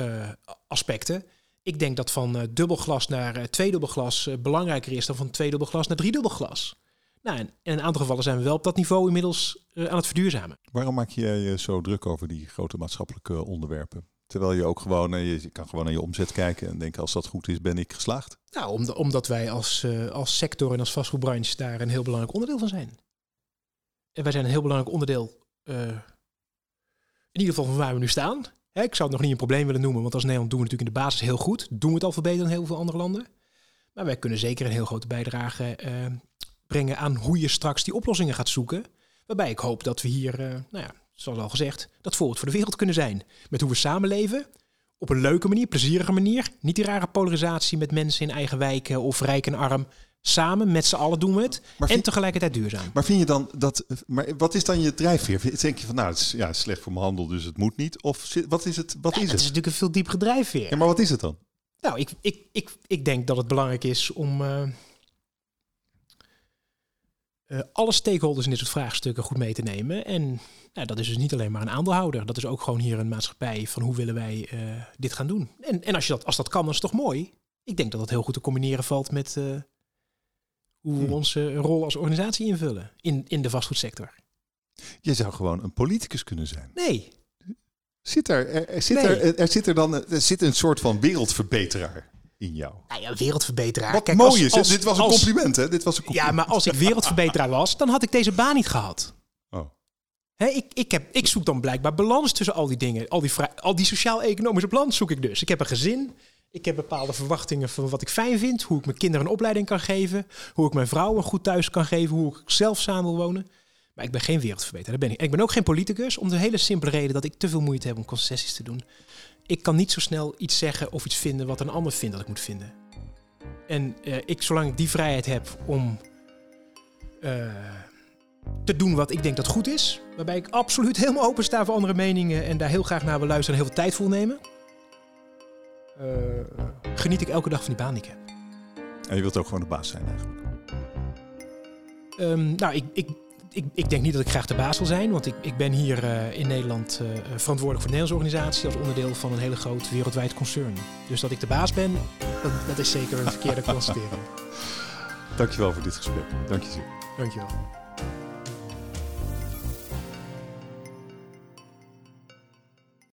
uh, aspecten... Ik denk dat van uh, dubbel glas naar uh, tweedubbel glas uh, belangrijker is dan van tweedubbel glas naar driedubbel glas. Nou, en in een aantal gevallen zijn we wel op dat niveau inmiddels uh, aan het verduurzamen. Waarom maak jij je zo druk over die grote maatschappelijke onderwerpen? Terwijl je ook gewoon, uh, je, je kan gewoon naar je omzet kijken en denken als dat goed is, ben ik geslaagd? Nou, om de, omdat wij als, uh, als sector en als vastgoedbranche daar een heel belangrijk onderdeel van zijn. En wij zijn een heel belangrijk onderdeel, uh, in ieder geval van waar we nu staan... Ik zou het nog niet een probleem willen noemen, want als Nederland doen we natuurlijk in de basis heel goed. Doen we het al veel beter dan heel veel andere landen. Maar wij kunnen zeker een heel grote bijdrage uh, brengen aan hoe je straks die oplossingen gaat zoeken. Waarbij ik hoop dat we hier, uh, nou ja, zoals al gezegd, dat voorbeeld voor de wereld kunnen zijn. Met hoe we samenleven, op een leuke manier, plezierige manier. Niet die rare polarisatie met mensen in eigen wijken of rijk en arm. Samen, met z'n allen doen we het. Maar en vind, tegelijkertijd duurzaam. Maar vind je dan dat. Maar wat is dan je drijfveer? Denk je van nou, het is ja, slecht voor mijn handel, dus het moet niet? Of wat is het? Wat ja, is het? Het is natuurlijk een veel diepere drijfveer. Ja, maar wat is het dan? Nou, ik, ik, ik, ik denk dat het belangrijk is om. Uh, uh, alle stakeholders in dit soort vraagstukken goed mee te nemen. En nou, dat is dus niet alleen maar een aandeelhouder. Dat is ook gewoon hier een maatschappij van hoe willen wij uh, dit gaan doen. En, en als, je dat, als dat kan, dan is het toch mooi. Ik denk dat dat heel goed te combineren valt met. Uh, Hoe we onze rol als organisatie invullen in, in de vastgoedsector. Je zou gewoon een politicus kunnen zijn. Nee. Zit er, er, er, zit, nee. er, er, zit, er dan, er zit een soort van wereldverbeteraar in jou? Nou ja, wereldverbeteraar. Wat Kijk, mooi als, als, is. Dit was als, een compliment, hè? Dit was een compliment. Ja, maar als ik wereldverbeteraar was, dan had ik deze baan niet gehad. Oh. Hè, ik, ik, heb, ik zoek dan blijkbaar balans tussen al die dingen. Al die, vra- al die sociaal-economische balans zoek ik dus. Ik heb een gezin... Ik heb bepaalde verwachtingen van wat ik fijn vind. Hoe ik mijn kinderen een opleiding kan geven. Hoe ik mijn vrouw een goed thuis kan geven. Hoe ik zelf samen wil wonen. Maar ik ben geen wereldverbeteraar. Ben ik. En ik ben ook geen politicus. Om de hele simpele reden dat ik te veel moeite heb om concessies te doen. Ik kan niet zo snel iets zeggen of iets vinden wat een ander vindt dat ik moet vinden. En uh, ik, zolang ik die vrijheid heb om uh, te doen wat ik denk dat goed is. Waarbij ik absoluut helemaal open sta voor andere meningen. En daar heel graag naar wil luisteren en heel veel tijd voor nemen. uh, geniet ik elke dag van die baan die ik heb. En je wilt ook gewoon de baas zijn eigenlijk? Um, nou, ik, ik, ik, ik denk niet dat ik graag de baas wil zijn. Want ik, ik ben hier uh, in Nederland uh, verantwoordelijk voor de Nederlandse organisatie als onderdeel van een hele groot wereldwijd concern. Dus dat ik de baas ben, dat, dat is zeker een verkeerde constatering. Dankjewel voor dit gesprek. Dank je zeer. Dankjewel.